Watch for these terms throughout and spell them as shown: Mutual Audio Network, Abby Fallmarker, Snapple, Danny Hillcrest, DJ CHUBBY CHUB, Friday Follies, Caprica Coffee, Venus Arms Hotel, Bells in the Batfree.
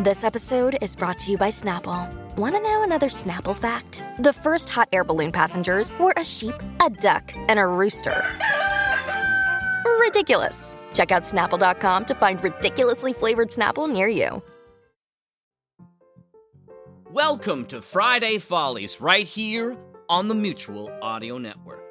This episode is brought to you by Snapple. Want to know another Snapple fact? The first hot air balloon passengers were a sheep, a duck, and a rooster. Ridiculous. Check out Snapple.com to find ridiculously flavored Snapple near you. Welcome to Friday Follies, right here on the Mutual Audio Network.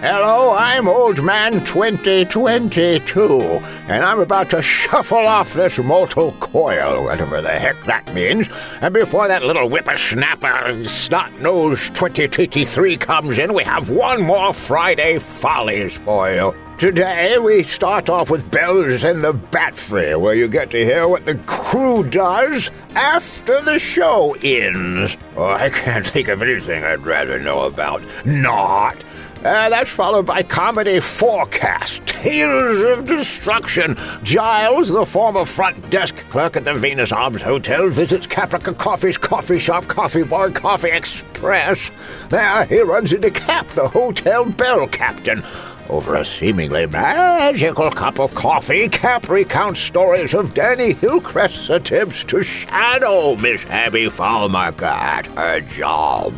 Hello, I'm Old Man 2022, and I'm about to shuffle off this mortal coil, whatever the heck that means, and before that little whippersnapper snot-nosed 2023 comes in, we have one more Friday Follies for you. Today, we start off with Bells in the Batfree, where you get to hear what the crew does after the show ends. Oh, I can't think of anything I'd rather know about. Not. That's followed by Comedy Forecast, Tales of Destruction. Giles, the former front desk clerk at the Venus Arms Hotel, visits Caprica Coffee's coffee shop, coffee bar, coffee express. There, he runs into Cap, the hotel bell captain. Over a seemingly magical cup of coffee, Cap recounts stories of Danny Hillcrest's attempts to shadow Miss Abby Fallmarker at her job.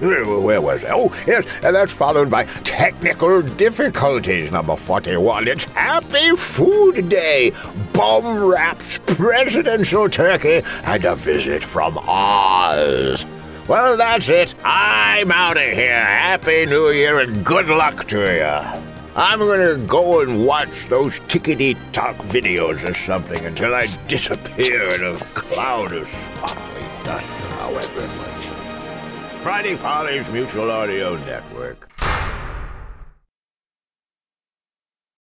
Where was I? Oh, yes, and that's followed by Technical Difficulties, number 41. It's Happy Food Day, bum wraps, presidential turkey, and a visit from Oz. Well, that's it. I'm out of here. Happy New Year and good luck to you. I'm going to go and watch those tickety-tock videos or something until I disappear in a cloud of sparkling dust, however it was. Friday Follies Mutual Audio Network.